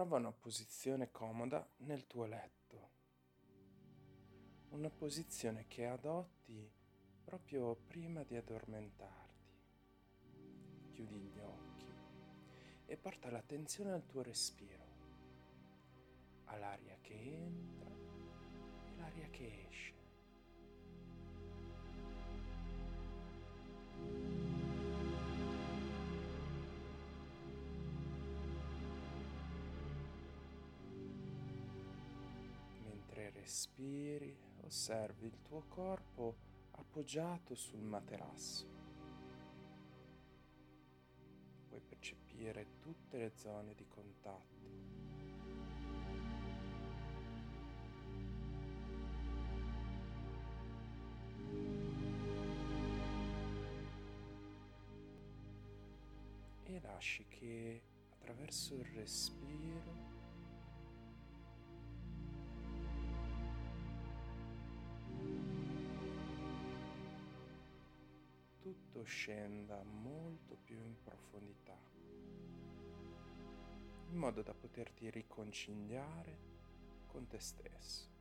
Trova una posizione comoda nel tuo letto, una posizione che adotti proprio prima di addormentarti. Chiudi gli occhi e porta l'attenzione al tuo respiro, all'aria che entra e l'aria che esce. Mentre respiri, osservi il tuo corpo appoggiato sul materasso. Puoi percepire tutte le zone di contatto. E lasci che attraverso il respiro tutto scenda molto più in profondità, in modo da poterti riconciliare con te stesso.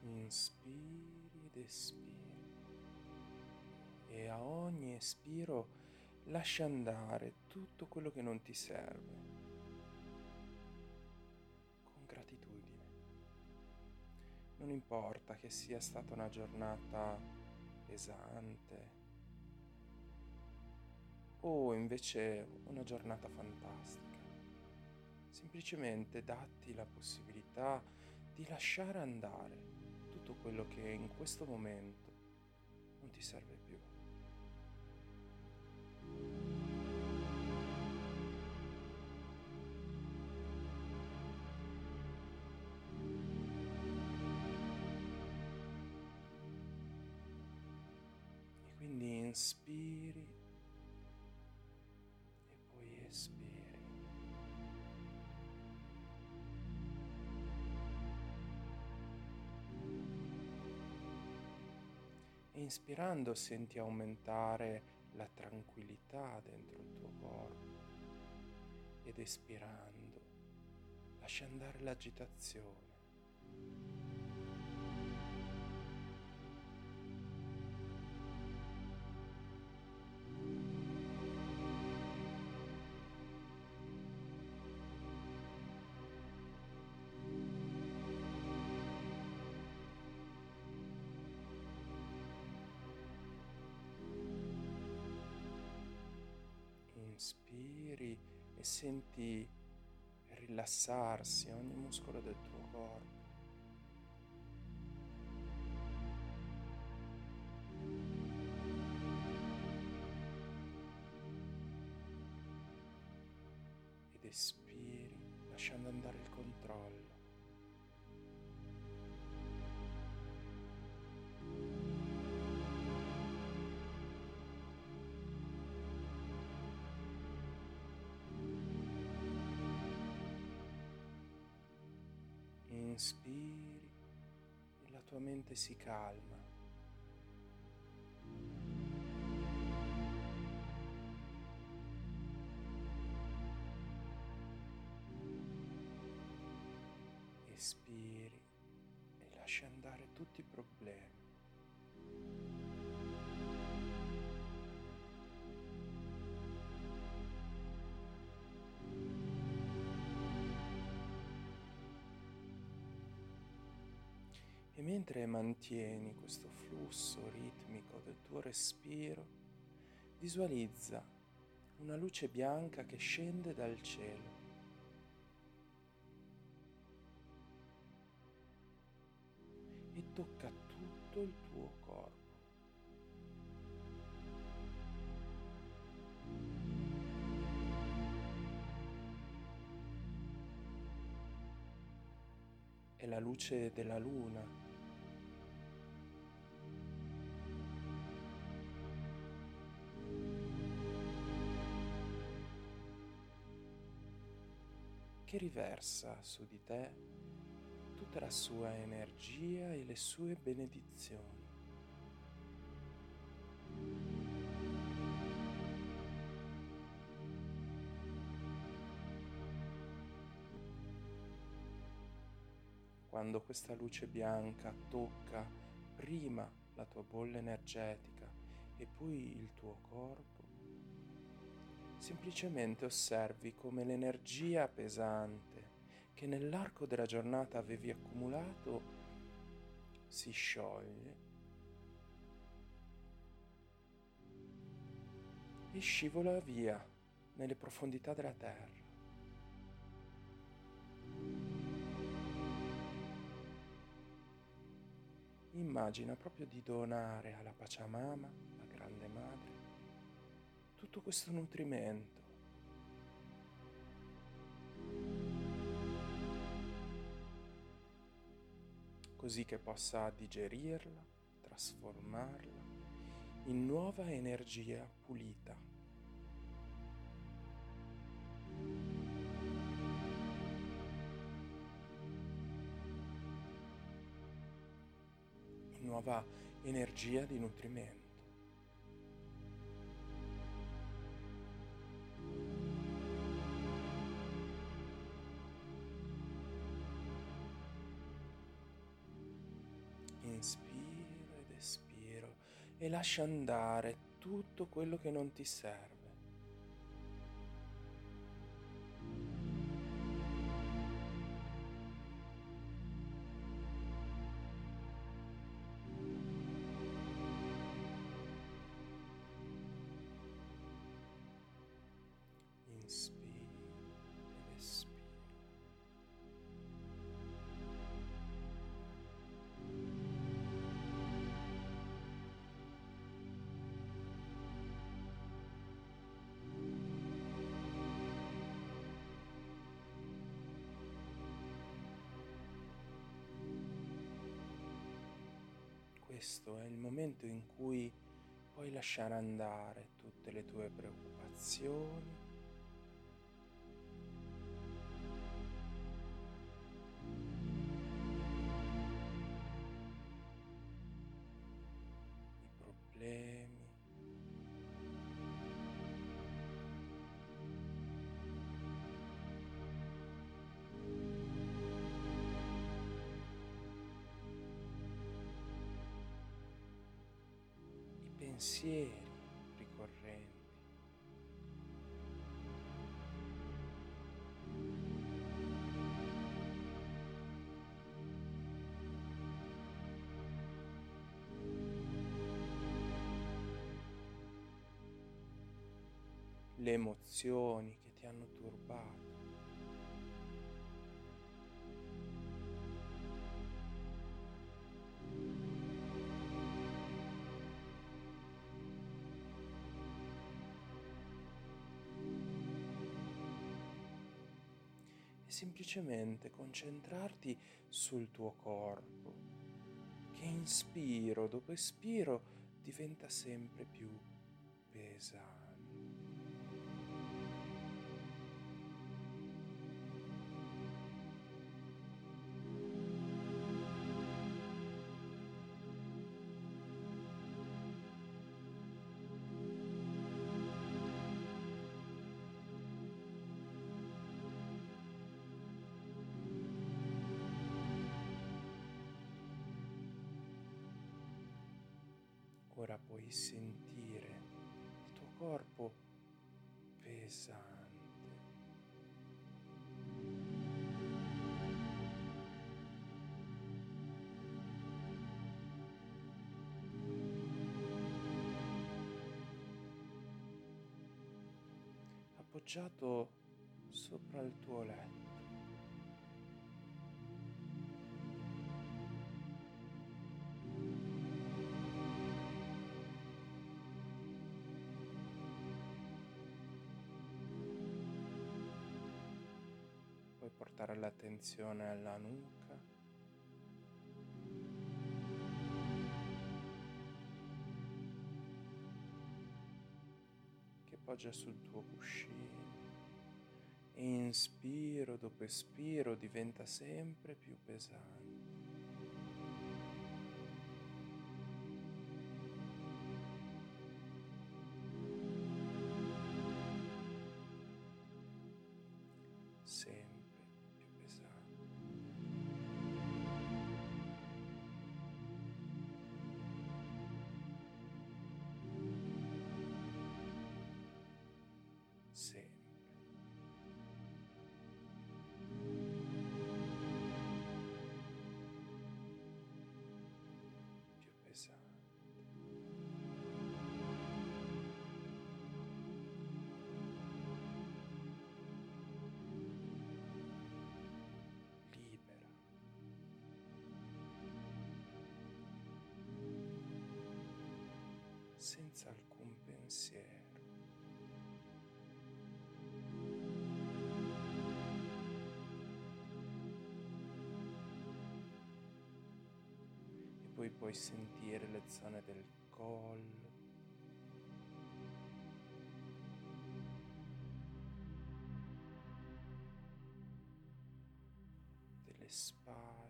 Inspiri ed espiri e a ogni espiro lascia andare tutto quello che non ti serve con gratitudine. Non importa che sia stata una giornata pesante o invece una giornata fantastica, semplicemente datti la possibilità di lasciare andare tutto quello che in questo momento non ti serve più. E quindi inspiri e poi espiri. Inspirando senti aumentare la tranquillità dentro il tuo corpo ed espirando lascia andare l'agitazione. Inspiri e senti rilassarsi ogni muscolo del tuo corpo. Ed espiri lasciando andare il controllo. Inspiri e la tua mente si calma. Espiri e lascia andare tutti i problemi. E mentre mantieni questo flusso ritmico del tuo respiro, visualizza una luce bianca che scende dal cielo. E tocca tutto il tuo corpo. È la luce della luna. Che riversa su di te tutta la sua energia e le sue benedizioni. Quando questa luce bianca tocca prima la tua bolla energetica e poi il tuo corpo, semplicemente osservi come l'energia pesante che nell'arco della giornata avevi accumulato si scioglie e scivola via nelle profondità della terra. Immagina proprio di donare alla Pachamama, la Grande Madre, tutto questo nutrimento. Così che possa digerirla, trasformarla in nuova energia pulita. Nuova energia di nutrimento. Inspiro ed espiro e lascia andare tutto quello che non ti serve. Questo è il momento in cui puoi lasciare andare tutte le tue preoccupazioni, i problemi, pensieri ricorrenti. Le emozioni che ti hanno turbato. Semplicemente concentrarti sul tuo corpo, che inspiro dopo espiro diventa sempre più pesante. Ora puoi sentire il tuo corpo pesante. Appoggiato sopra il tuo letto. Portare l'attenzione alla nuca, che poggia sul tuo cuscino inspiro dopo espiro diventa sempre più pesante. Sempre più pesante. Sempre. Più pesante. Senza alcun pensiero, e poi puoi sentire le zone del collo, delle spalle,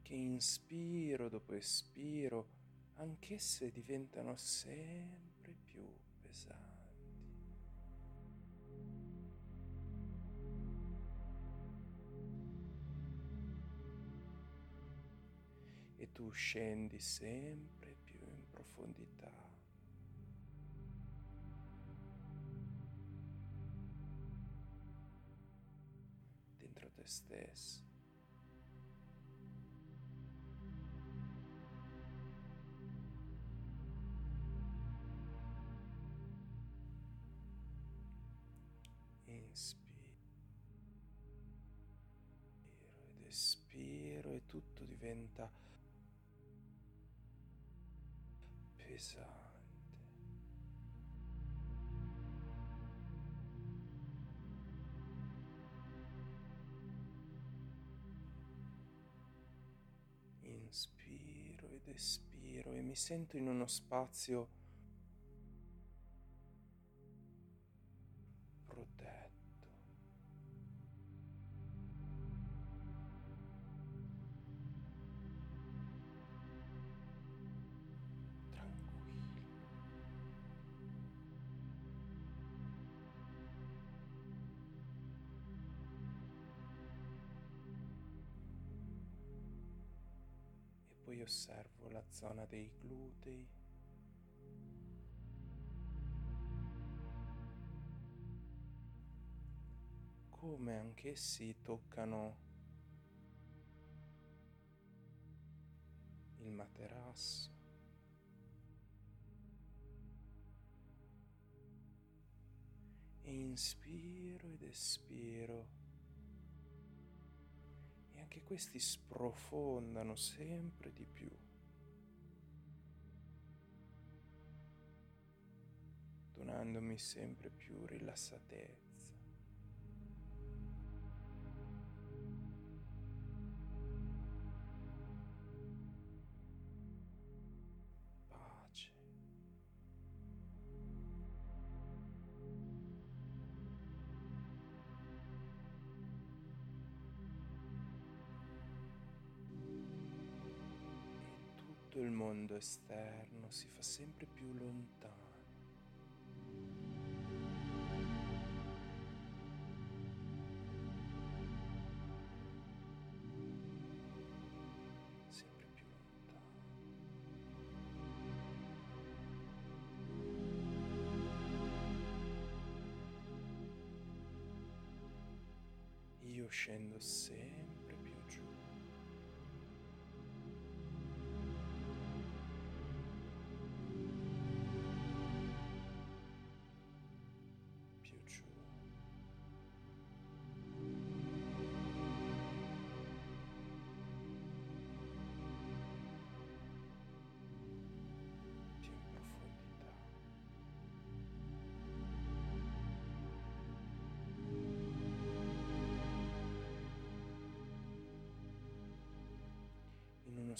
che inspiro dopo espiro anch'esse diventano sempre più pesanti. E tu scendi sempre più in profondità. Dentro te stesso. Inspiro ed espiro e tutto diventa pesante. Inspiro ed espiro e mi sento in uno spazio protetto. Tranquillo. E poi osservo la zona dei glutei. Come anch'essi toccano il materasso, e inspiro ed espiro, e anche questi sprofondano sempre di più, donandomi sempre più rilassatezza. Il mondo esterno si fa sempre più lontano. Sempre più lontano. Io scendo sempre più giù.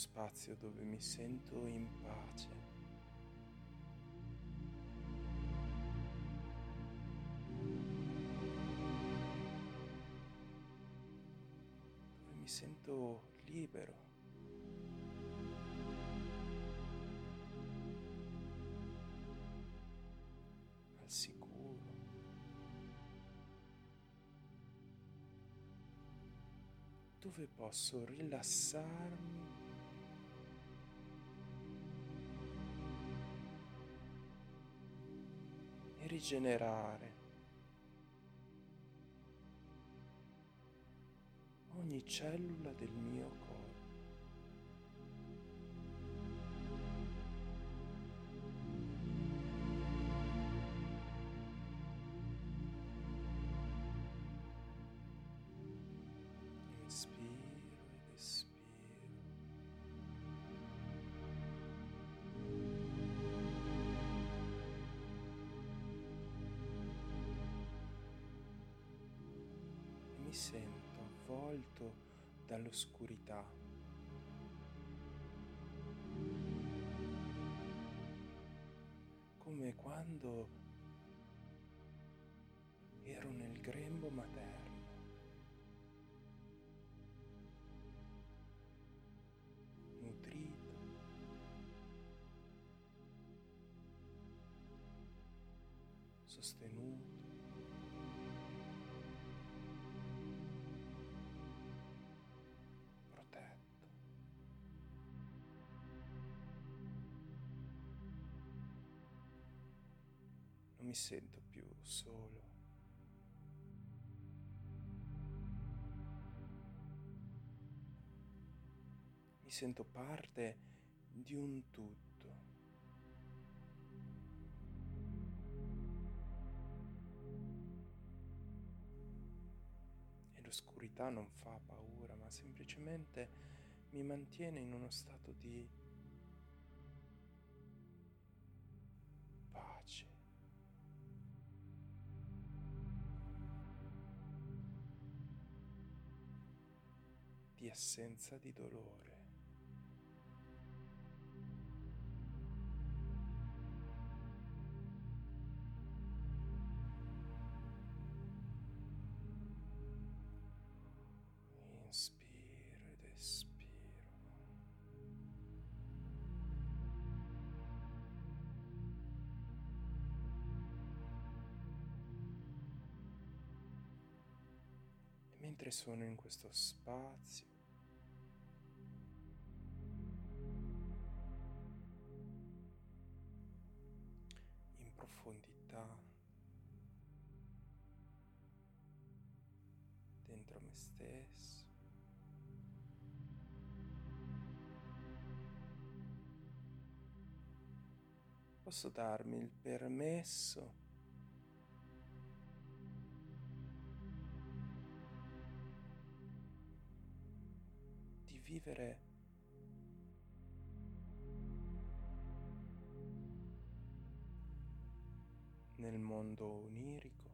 spazio dove mi sento in pace. Dove mi sento libero. Al sicuro. Dove posso rilassarmi e rigenerare ogni cellula del mio corpo. Inspiro ed espiro. E mi sento avvolto dall'oscurità. Come quando ero nel grembo materno. Nutrito, sostenuto, protetto. Non mi sento più solo. Mi sento parte di un tutto. E l'oscurità non fa paura, ma semplicemente mi mantiene in uno stato di pace. Di assenza di dolore. Inspiro ed espiro. E mentre sono in questo spazio, in profondità, dentro me stesso, posso darmi il permesso di vivere nel mondo onirico,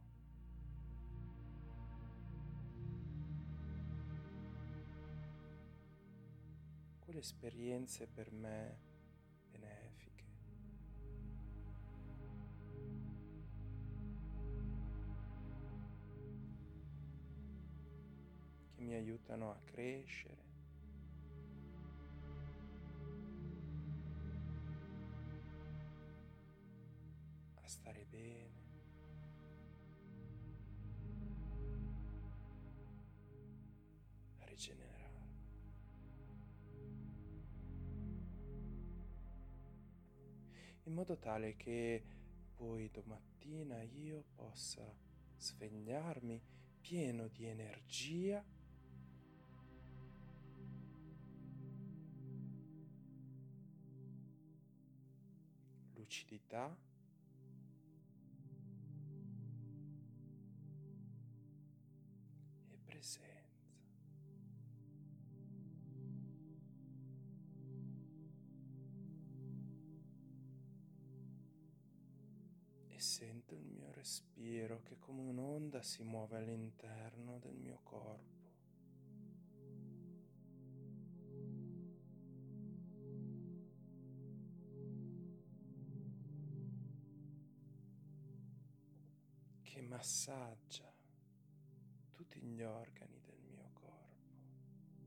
quelle esperienze per me benefiche. Che mi aiutano a crescere, a stare bene, a rigenerare. In modo tale che poi domattina io possa svegliarmi pieno di energia lucidità e presenza. E sento il mio respiro che come un'onda si muove all'interno del mio corpo. che massaggia tutti gli organi del mio corpo.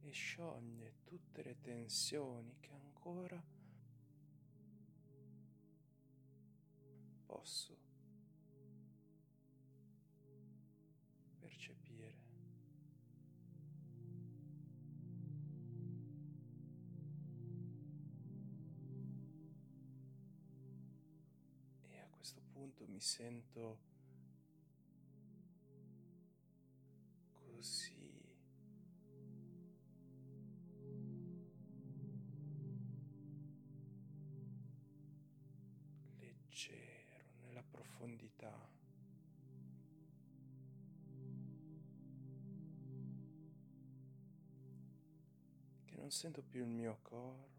E scioglie tutte le tensioni che ancora posso percepire. E a questo punto mi sento così leggero nella profondità. Non sento più il mio corpo,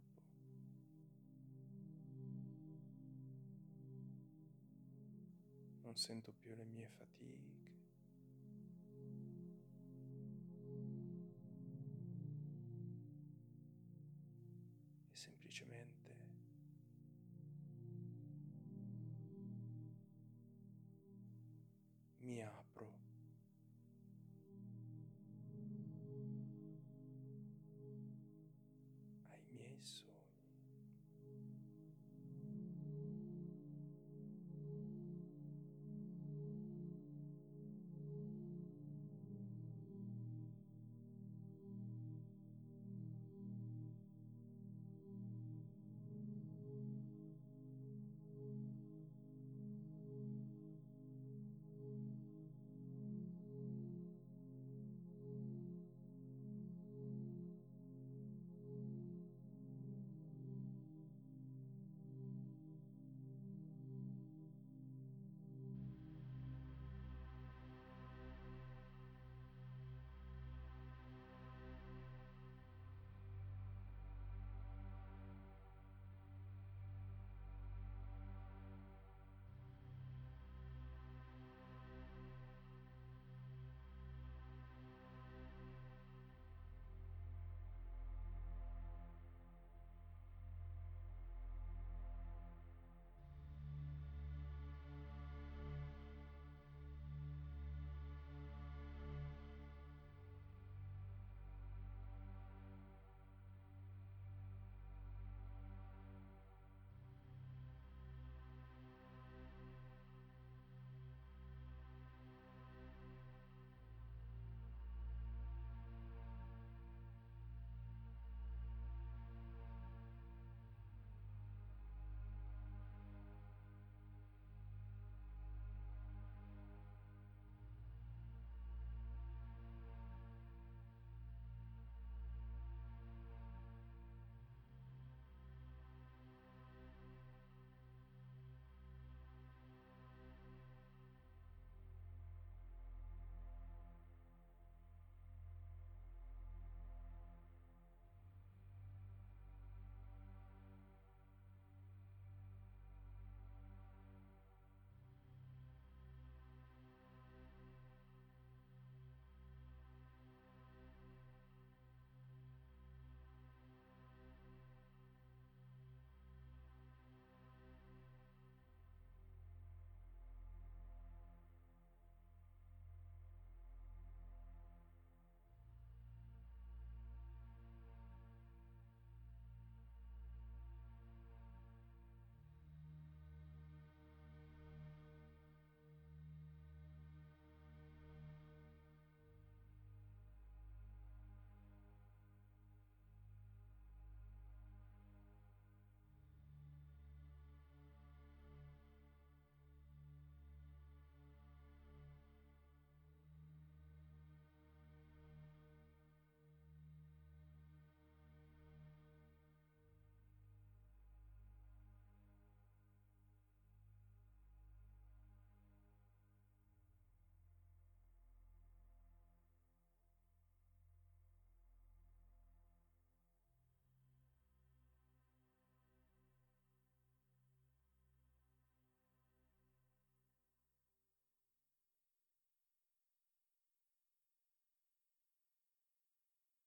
non sento più le mie fatiche, e semplicemente mi apro miei sogni.